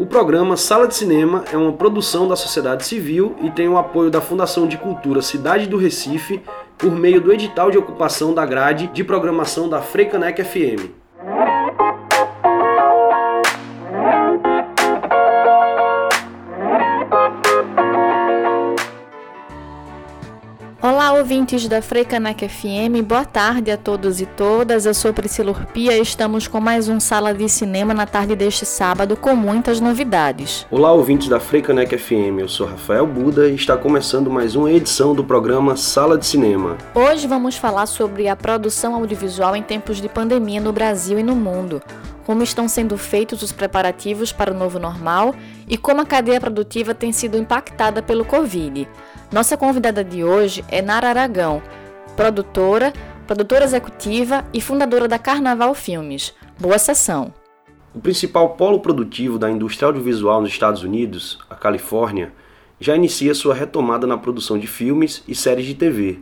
O programa Sala de Cinema é uma produção da sociedade civil e tem o apoio da Fundação de Cultura Cidade do Recife por meio do edital de ocupação da grade de programação da Frei Caneca FM. Olá, ouvintes da Frei Caneca FM, boa tarde a todos e todas. Eu sou Priscila Urpia e estamos com mais um Sala de Cinema na tarde deste sábado com muitas novidades. Olá, ouvintes da Frei Caneca FM, eu sou Rafael Buda e está começando mais uma edição do programa Sala de Cinema. Hoje vamos falar sobre a produção audiovisual em tempos de pandemia no Brasil e no mundo, como estão sendo feitos os preparativos para o novo normal e como a cadeia produtiva tem sido impactada pelo Covid. Nossa convidada de hoje é Nara Aragão, produtora executiva e fundadora da Carnaval Filmes. Boa sessão! O principal polo produtivo da indústria audiovisual nos Estados Unidos, a Califórnia, já inicia sua retomada na produção de filmes e séries de TV.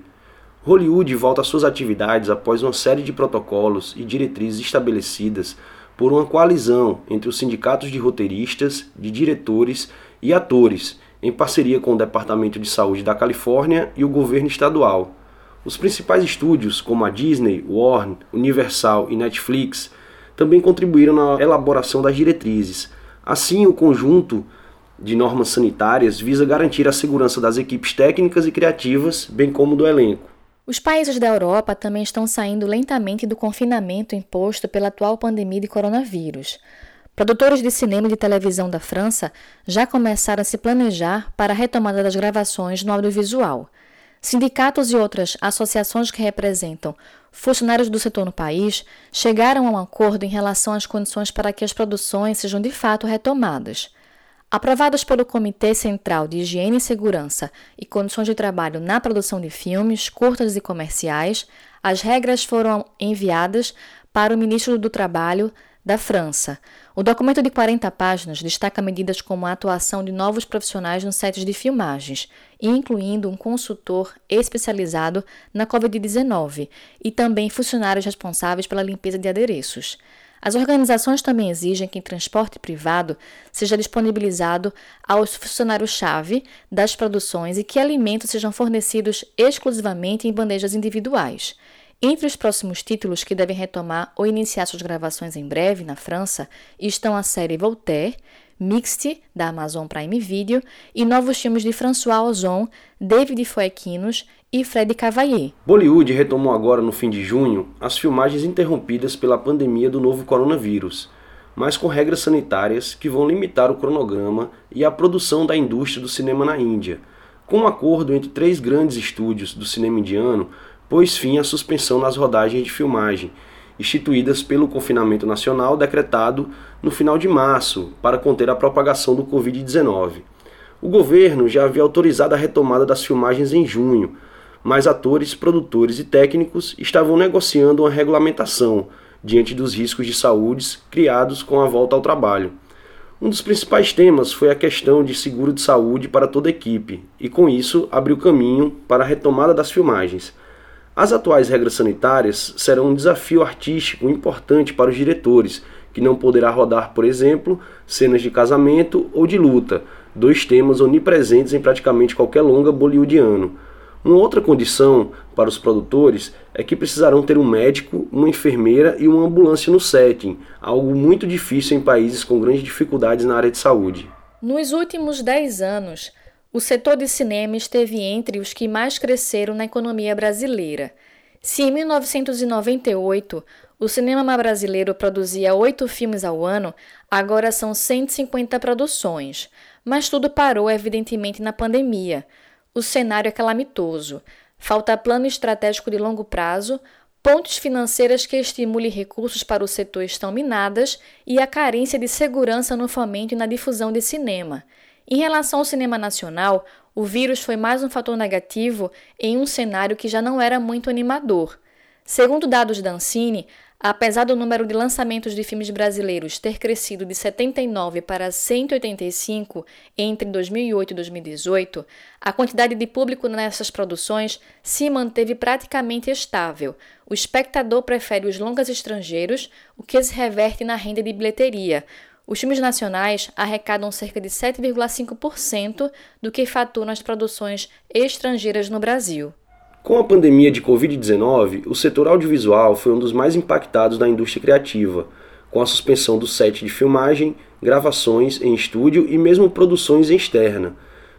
Hollywood volta às suas atividades após uma série de protocolos e diretrizes estabelecidas por uma coalizão entre os sindicatos de roteiristas, de diretores e atores, em parceria com o Departamento de Saúde da Califórnia e o governo estadual. Os principais estúdios, como a Disney, Warner, Universal e Netflix, também contribuíram na elaboração das diretrizes. Assim, o conjunto de normas sanitárias visa garantir a segurança das equipes técnicas e criativas, bem como do elenco. Os países da Europa também estão saindo lentamente do confinamento imposto pela atual pandemia de coronavírus. Produtores de cinema e de televisão da França já começaram a se planejar para a retomada das gravações no audiovisual. Sindicatos e outras associações que representam funcionários do setor no país chegaram a um acordo em relação às condições para que as produções sejam de fato retomadas. Aprovadas pelo Comitê Central de Higiene e Segurança e Condições de Trabalho na produção de filmes, curtas e comerciais, as regras foram enviadas para o ministro do Trabalho da França. O documento de 40 páginas destaca medidas como a atuação de novos profissionais nos sets de filmagens, incluindo um consultor especializado na COVID-19 e também funcionários responsáveis pela limpeza de adereços. As organizações também exigem que transporte privado seja disponibilizado aos funcionários-chave das produções e que alimentos sejam fornecidos exclusivamente em bandejas individuais. Entre os próximos títulos que devem retomar ou iniciar suas gravações em breve na França estão a série Voltaire, Mixte, da Amazon Prime Video, e novos filmes de François Ozon, David Fuequinos e Fred Cavalier. Bollywood retomou agora, no fim de junho, as filmagens interrompidas pela pandemia do novo coronavírus, mas com regras sanitárias que vão limitar o cronograma e a produção da indústria do cinema na Índia. Com um acordo entre três grandes estúdios do cinema indiano, pôs fim à suspensão nas rodagens de filmagem, instituídas pelo confinamento nacional decretado no final de março para conter a propagação do Covid-19. O governo já havia autorizado a retomada das filmagens em junho, mas atores, produtores e técnicos estavam negociando uma regulamentação diante dos riscos de saúde criados com a volta ao trabalho. Um dos principais temas foi a questão de seguro de saúde para toda a equipe, e com isso abriu caminho para a retomada das filmagens. As atuais regras sanitárias serão um desafio artístico importante para os diretores, que não poderá rodar, por exemplo, cenas de casamento ou de luta, dois temas onipresentes em praticamente qualquer longa bollywoodiano. Uma outra condição para os produtores é que precisarão ter um médico, uma enfermeira e uma ambulância no setting, algo muito difícil em países com grandes dificuldades na área de saúde. Nos últimos 10 anos, o setor de cinema esteve entre os que mais cresceram na economia brasileira. Se em 1998 o cinema brasileiro produzia 8 filmes ao ano, agora são 150 produções. Mas tudo parou, evidentemente, na pandemia. O cenário é calamitoso. Falta plano estratégico de longo prazo, pontes financeiras que estimulem recursos para o setor estão minadas e a carência de segurança no fomento e na difusão de cinema. Em relação ao cinema nacional, o vírus foi mais um fator negativo em um cenário que já não era muito animador. Segundo dados da ANCINE, apesar do número de lançamentos de filmes brasileiros ter crescido de 79 para 185 entre 2008 e 2018, a quantidade de público nessas produções se manteve praticamente estável. O espectador prefere os longas estrangeiros, o que se reverte na renda de bilheteria. Os filmes nacionais arrecadam cerca de 7,5% do que faturam as produções estrangeiras no Brasil. Com a pandemia de Covid-19, o setor audiovisual foi um dos mais impactados da indústria criativa, com a suspensão do set de filmagem, gravações em estúdio e mesmo produções externas.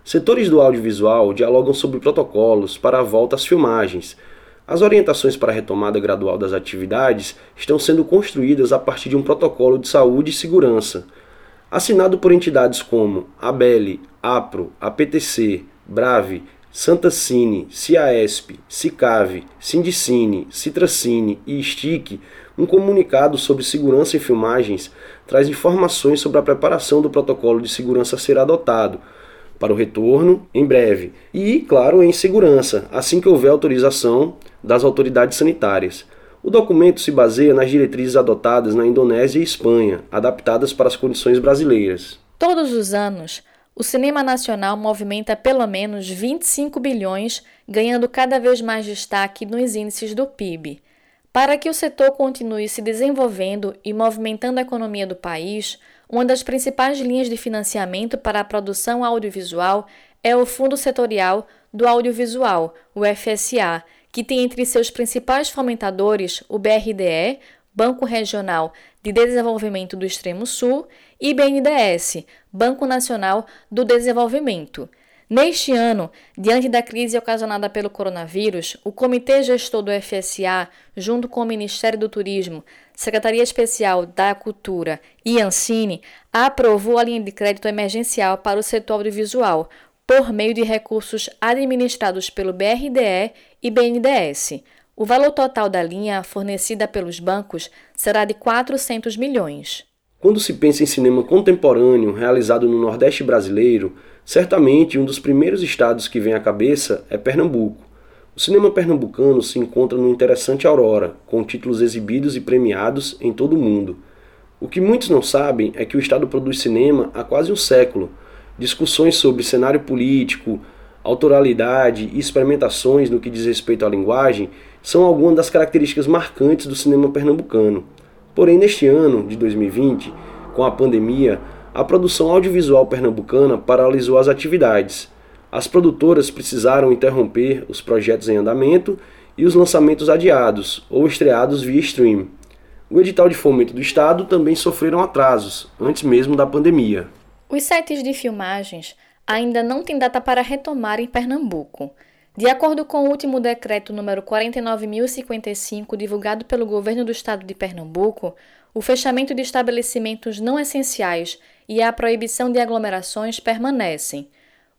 Setores do audiovisual dialogam sobre protocolos para a volta às filmagens. As orientações para a retomada gradual das atividades estão sendo construídas a partir de um protocolo de saúde e segurança, assinado por entidades como ABEL, APRO, APTC, BRAVE, Santa Cine, Ciaesp, Sicave, SINDICINE, Citracine e STIC. Um comunicado sobre segurança em filmagens traz informações sobre a preparação do protocolo de segurança a ser adotado para o retorno em breve e, claro, em segurança, assim que houver autorização das autoridades sanitárias. O documento se baseia nas diretrizes adotadas na Indonésia e Espanha, adaptadas para as condições brasileiras. Todos os anos, o cinema nacional movimenta pelo menos 25 bilhões, ganhando cada vez mais destaque nos índices do PIB. Para que o setor continue se desenvolvendo e movimentando a economia do país, uma das principais linhas de financiamento para a produção audiovisual é o Fundo Setorial do Audiovisual, o FSA, que tem entre seus principais fomentadores o BRDE, Banco Regional de Desenvolvimento do Extremo Sul, e BNDES, Banco Nacional do Desenvolvimento. Neste ano, diante da crise ocasionada pelo coronavírus, o Comitê Gestor do FSA, junto com o Ministério do Turismo, Secretaria Especial da Cultura e ANCINE, aprovou a linha de crédito emergencial para o setor audiovisual, por meio de recursos administrados pelo BRDE e BNDES. O valor total da linha fornecida pelos bancos será de 400 milhões. Quando se pensa em cinema contemporâneo realizado no Nordeste brasileiro, certamente um dos primeiros estados que vem à cabeça é Pernambuco. O cinema pernambucano se encontra numa interessante aurora, com títulos exibidos e premiados em todo o mundo. O que muitos não sabem é que o estado produz cinema há quase um século. Discussões sobre cenário político, autoralidade e experimentações no que diz respeito à linguagem são algumas das características marcantes do cinema pernambucano. Porém, neste ano de 2020, com a pandemia, a produção audiovisual pernambucana paralisou as atividades. As produtoras precisaram interromper os projetos em andamento e os lançamentos adiados ou estreados via stream. O edital de fomento do Estado também sofreram atrasos, antes mesmo da pandemia. Os sites de filmagens ainda não têm data para retomar em Pernambuco. De acordo com o último decreto número 49.055, divulgado pelo governo do estado de Pernambuco, o fechamento de estabelecimentos não essenciais e a proibição de aglomerações permanecem.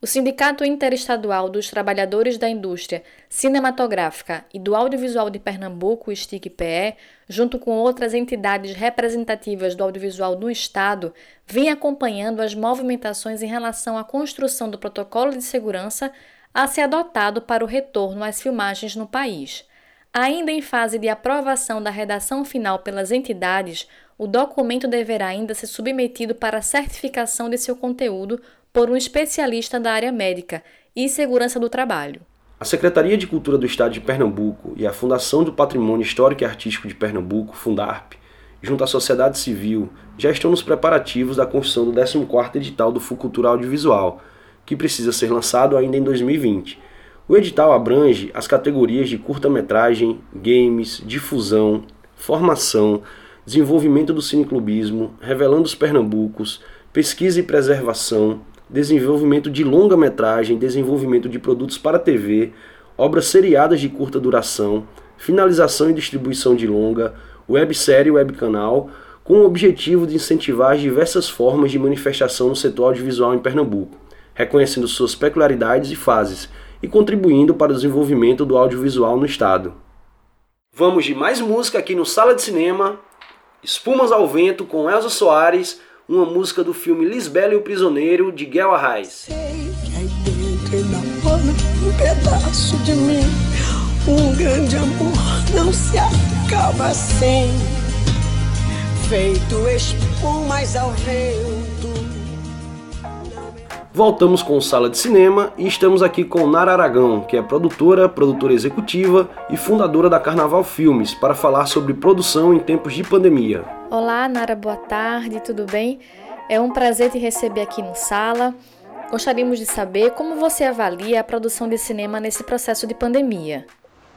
O Sindicato Interestadual dos Trabalhadores da Indústria Cinematográfica e do Audiovisual de Pernambuco, STICPE, junto com outras entidades representativas do audiovisual do Estado, vem acompanhando as movimentações em relação à construção do protocolo de segurança a ser adotado para o retorno às filmagens no país. Ainda em fase de aprovação da redação final pelas entidades, o documento deverá ainda ser submetido para certificação de seu conteúdo por um especialista da área médica e segurança do trabalho. A Secretaria de Cultura do Estado de Pernambuco e a Fundação do Patrimônio Histórico e Artístico de Pernambuco, Fundarp, junto à sociedade civil, já estão nos preparativos da construção do 14º edital do Fucultura Audiovisual, que precisa ser lançado ainda em 2020. O edital abrange as categorias de curta-metragem, games, difusão, formação, desenvolvimento do cineclubismo, revelando os Pernambucos, pesquisa e preservação, desenvolvimento de longa-metragem, desenvolvimento de produtos para TV, obras seriadas de curta duração, finalização e distribuição de longa, websérie e webcanal, com o objetivo de incentivar as diversas formas de manifestação no setor audiovisual em Pernambuco, reconhecendo suas peculiaridades e fases, e contribuindo para o desenvolvimento do audiovisual no estado. Vamos de mais música aqui no Sala de Cinema, Espumas ao Vento com Elza Soares, uma música do filme Lisbela e o Prisioneiro, de Guel Arraes. Sei que aí dentro ainda mora um pedaço de mim, um grande amor não se acaba assim, feito espumas ao vento. Voltamos com Sala de Cinema e estamos aqui com Nara Aragão, que é produtora, produtora executiva e fundadora da Carnaval Filmes, para falar sobre produção em tempos de pandemia. Olá, Nara, boa tarde, tudo bem? É um prazer te receber aqui no Sala. Gostaríamos de saber como você avalia a produção de cinema nesse processo de pandemia.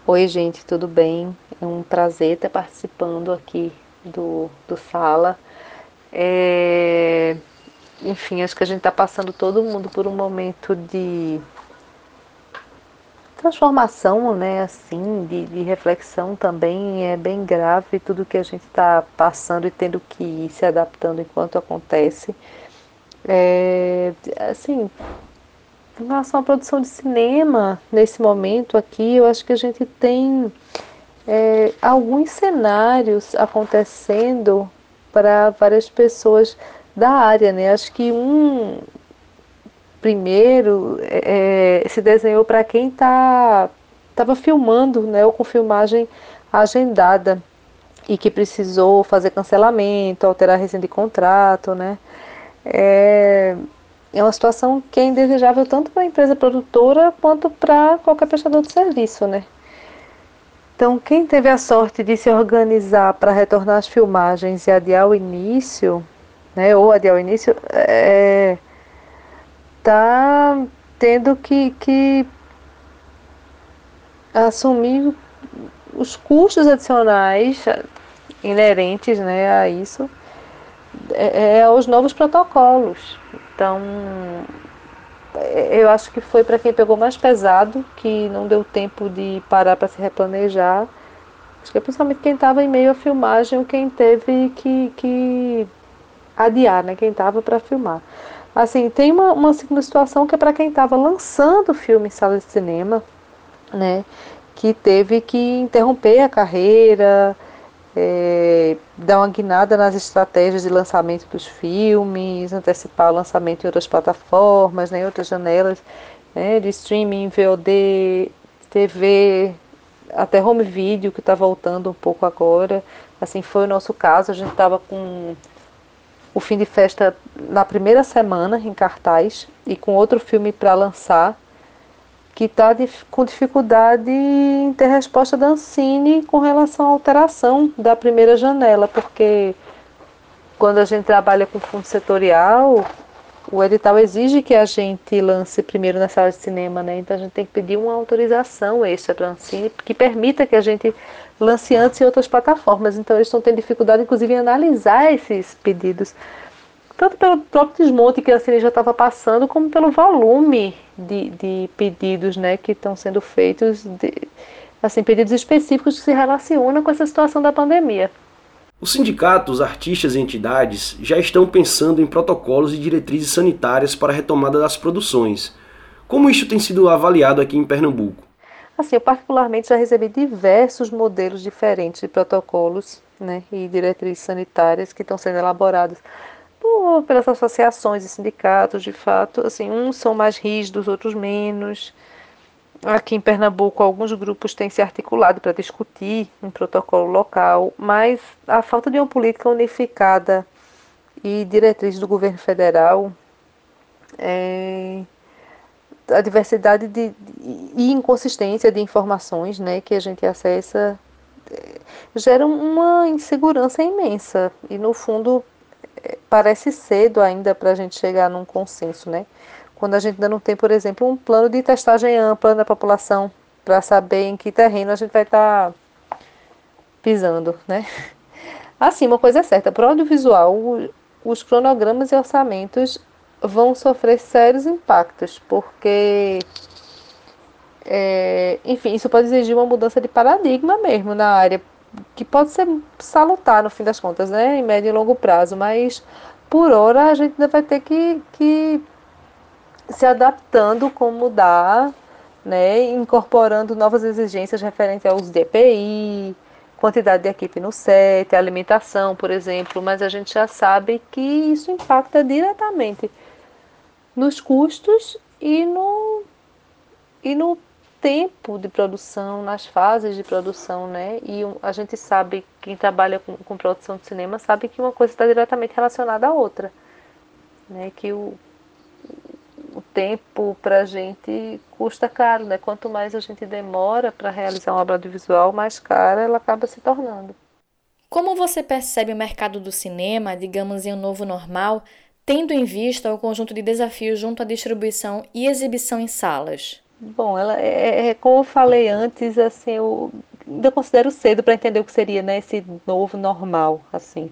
Oi, gente, tudo bem? É um prazer estar participando aqui do Sala. Enfim, acho que a gente está passando todo mundo por um momento de transformação, né, assim, de reflexão também. É bem grave tudo que a gente está passando e tendo que ir se adaptando enquanto acontece. Assim, em relação à produção de cinema, nesse momento aqui, eu acho que a gente tem alguns cenários acontecendo para várias pessoas da área, né? Acho que primeiro se desenhou para quem estava filmando, né? Ou com filmagem agendada e que precisou fazer cancelamento, alterar a rescisão de contrato, né? É uma situação que é indesejável tanto para a empresa produtora quanto para qualquer prestador de serviço, né? Então, quem teve a sorte de se organizar para retornar às filmagens e adiar o início, né, ou adiar o início, tá tendo que assumir os custos adicionais inerentes, né, a isso, aos novos protocolos. Então, eu acho que foi para quem pegou mais pesado, que não deu tempo de parar para se replanejar. Acho que é principalmente quem estava em meio à filmagem ou quem teve que adiar, né? Quem estava para filmar. Assim, tem uma segunda situação que é para quem estava lançando o filme em sala de cinema, né? Que teve que interromper a carreira, dar uma guinada nas estratégias de lançamento dos filmes, antecipar o lançamento em outras plataformas, né? Em outras janelas, né? De streaming, VOD, TV, até home video, que está voltando um pouco agora. Assim, foi o nosso caso. A gente estava com o Fim de Festa na primeira semana em cartaz e com outro filme para lançar, que está com dificuldade em ter resposta da ANCINE com relação à alteração da primeira janela, porque quando a gente trabalha com fundo setorial, o edital exige que a gente lance primeiro na sala de cinema, né? Então a gente tem que pedir uma autorização extra para a ANCINE que permita que a gente lance antes em outras plataformas. Então eles estão tendo dificuldade, inclusive, em analisar esses pedidos, tanto pelo próprio desmonte que a ANCINE já estava passando, como pelo volume de pedidos, né, que estão sendo feitos, assim, pedidos específicos que se relacionam com essa situação da pandemia. Os sindicatos, artistas e entidades já estão pensando em protocolos e diretrizes sanitárias para a retomada das produções. Como isso tem sido avaliado aqui em Pernambuco? Assim, eu particularmente já recebi diversos modelos diferentes de protocolos, né, e diretrizes sanitárias que estão sendo elaborados pelas associações e sindicatos. De fato, assim, uns são mais rígidos, outros menos. Aqui em Pernambuco, alguns grupos têm se articulado para discutir um protocolo local, mas a falta de uma política unificada e diretriz do governo federal, a diversidade e inconsistência de informações, né, que a gente acessa, gera uma insegurança imensa e, no fundo, parece cedo ainda para a gente chegar num consenso, né? Quando a gente ainda não tem, por exemplo, um plano de testagem ampla da população para saber em que terreno a gente vai estar pisando, né? Assim, uma coisa é certa, para o audiovisual, os cronogramas e orçamentos vão sofrer sérios impactos, porque, enfim, isso pode exigir uma mudança de paradigma mesmo na área, que pode ser salutar no fim das contas, né, em médio e longo prazo, mas por hora a gente ainda vai ter que se adaptando como dá, né, incorporando novas exigências referentes ao uso de EPI, quantidade de equipe no set, alimentação, por exemplo, mas a gente já sabe que isso impacta diretamente nos custos e no tempo de produção, nas fases de produção, né? E a gente sabe, quem trabalha com produção de cinema sabe que uma coisa está diretamente relacionada à outra, né? Que o o tempo para a gente custa caro, né? Quanto mais a gente demora para realizar uma obra audiovisual, mais cara ela acaba se tornando. Como você percebe o mercado do cinema, digamos, em um novo normal, tendo em vista o conjunto de desafios junto à distribuição e exibição em salas? Bom, ela é, como eu falei antes, assim, eu ainda considero cedo para entender o que seria, né, esse novo normal. Assim,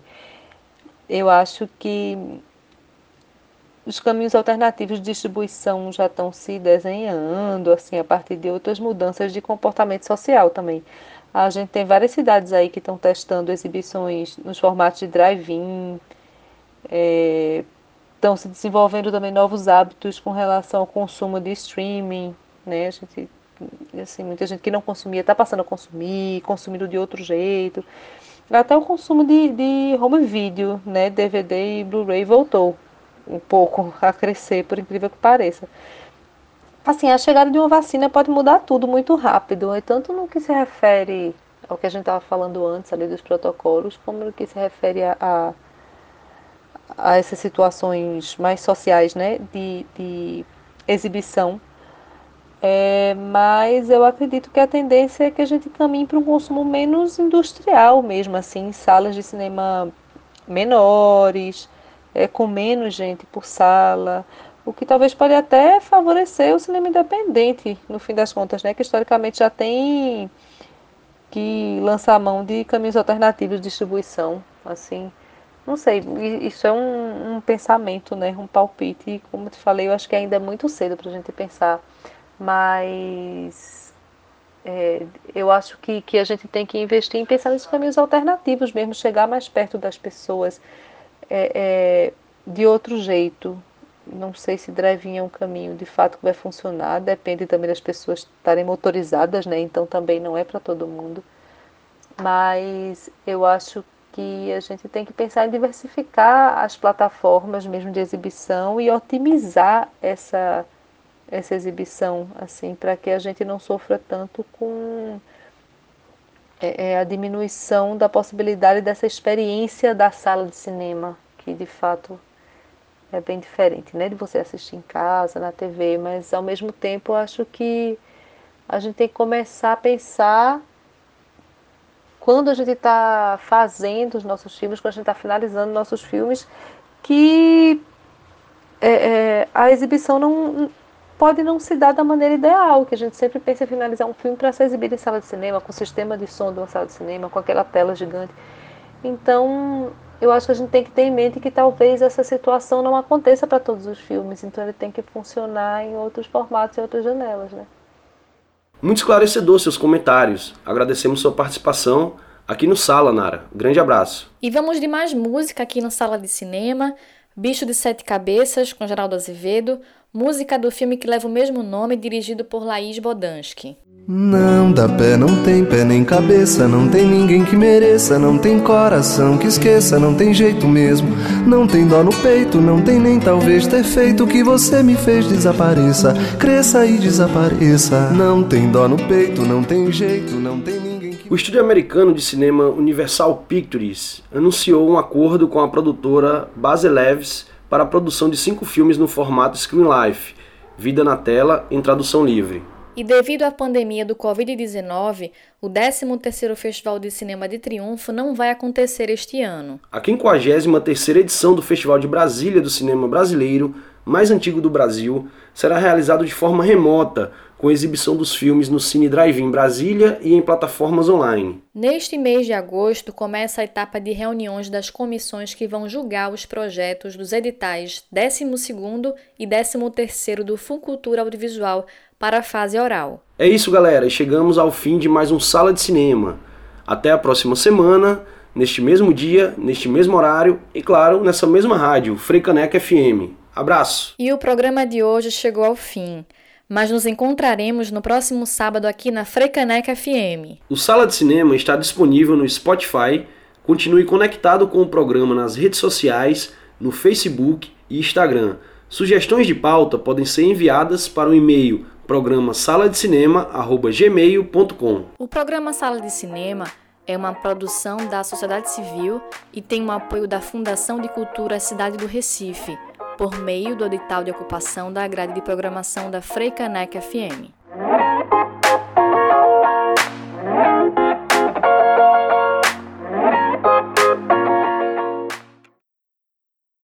eu acho que os caminhos alternativos de distribuição já estão se desenhando, assim, a partir de outras mudanças de comportamento social também. A gente tem várias cidades aí que estão testando exibições nos formatos de drive-in, estão se desenvolvendo também novos hábitos com relação ao consumo de streaming, né? A gente, assim, muita gente que não consumia está passando a consumir, consumindo de outro jeito. Até o consumo de home video, né? DVD e Blu-ray voltou um pouco a crescer, por incrível que pareça. Assim, a chegada de uma vacina pode mudar tudo muito rápido, tanto no que se refere ao que a gente estava falando antes ali dos protocolos, como no que se refere a essas situações mais sociais, né, de exibição. Mas eu acredito que a tendência é que a gente caminhe para um consumo menos industrial mesmo, assim, em salas de cinema menores, com menos gente por sala, o que talvez pode até favorecer o cinema independente, no fim das contas, né? Que historicamente já tem que lançar a mão de caminhos alternativos de distribuição, assim. Não sei, isso é um pensamento, né? Um palpite, e como eu te falei, eu acho que ainda é muito cedo para a gente pensar, mas eu acho que a gente tem que investir em pensar nesses caminhos alternativos mesmo, chegar mais perto das pessoas de outro jeito. Não sei se drive-in é um caminho de fato que vai funcionar, depende também das pessoas estarem motorizadas, né? Então também não é para todo mundo. Mas eu acho que a gente tem que pensar em diversificar as plataformas mesmo de exibição e otimizar essa exibição, assim, para que a gente não sofra tanto com a diminuição da possibilidade dessa experiência da sala de cinema, que de fato é bem diferente, né, de você assistir em casa, na TV, mas ao mesmo tempo eu acho que a gente tem que começar a pensar quando a gente está fazendo os nossos filmes, quando a gente está finalizando nossos filmes, que a exibição pode não se dar da maneira ideal, que a gente sempre pensa em finalizar um filme para ser exibido em sala de cinema, com o sistema de som de uma sala de cinema, com aquela tela gigante. Então, eu acho que a gente tem que ter em mente que talvez essa situação não aconteça para todos os filmes, então ele tem que funcionar em outros formatos e outras janelas, né? Muito esclarecedor seus comentários. Agradecemos sua participação aqui no Sala, Nara. Grande abraço. E vamos de mais música aqui no Sala de Cinema. Bicho de Sete Cabeças, com Geraldo Azevedo. Música do filme que leva o mesmo nome, dirigido por Laís Bodansky. Não dá pé, não tem pé nem cabeça, não tem ninguém que mereça, não tem coração que esqueça, não tem jeito mesmo, não tem dó no peito, não tem nem talvez ter feito o que você me fez desapareça, cresça e desapareça. Não tem dó no peito, não tem jeito, não tem ninguém que... O estúdio americano de cinema Universal Pictures anunciou um acordo com a produtora Baz Luhrmann para a produção de 5 filmes no formato Screen Life, Vida na Tela em tradução livre. E devido à pandemia do Covid-19, o 13º Festival de Cinema de Triunfo não vai acontecer este ano. A 53ª edição do Festival de Brasília do Cinema Brasileiro, mais antigo do Brasil, será realizado de forma remota, com a exibição dos filmes no Cine Drive-In Brasília e em plataformas online. Neste mês de agosto, começa a etapa de reuniões das comissões que vão julgar os projetos dos editais 12º e 13º do Funcultura Audiovisual, para a fase oral. É isso, galera, e chegamos ao fim de mais um Sala de Cinema. Até a próxima semana, neste mesmo dia, neste mesmo horário e, claro, nessa mesma rádio, Frei Caneca FM. Abraço! E o programa de hoje chegou ao fim, mas nos encontraremos no próximo sábado aqui na Frei Caneca FM. O Sala de Cinema está disponível no Spotify, continue conectado com o programa nas redes sociais, no Facebook e Instagram. Sugestões de pauta podem ser enviadas para o e-mail programaSalaDeCinema@gmail.com. O programa Sala de Cinema é uma produção da sociedade civil e tem o apoio da Fundação de Cultura Cidade do Recife, por meio do edital de ocupação da grade de programação da Frei Caneca FM.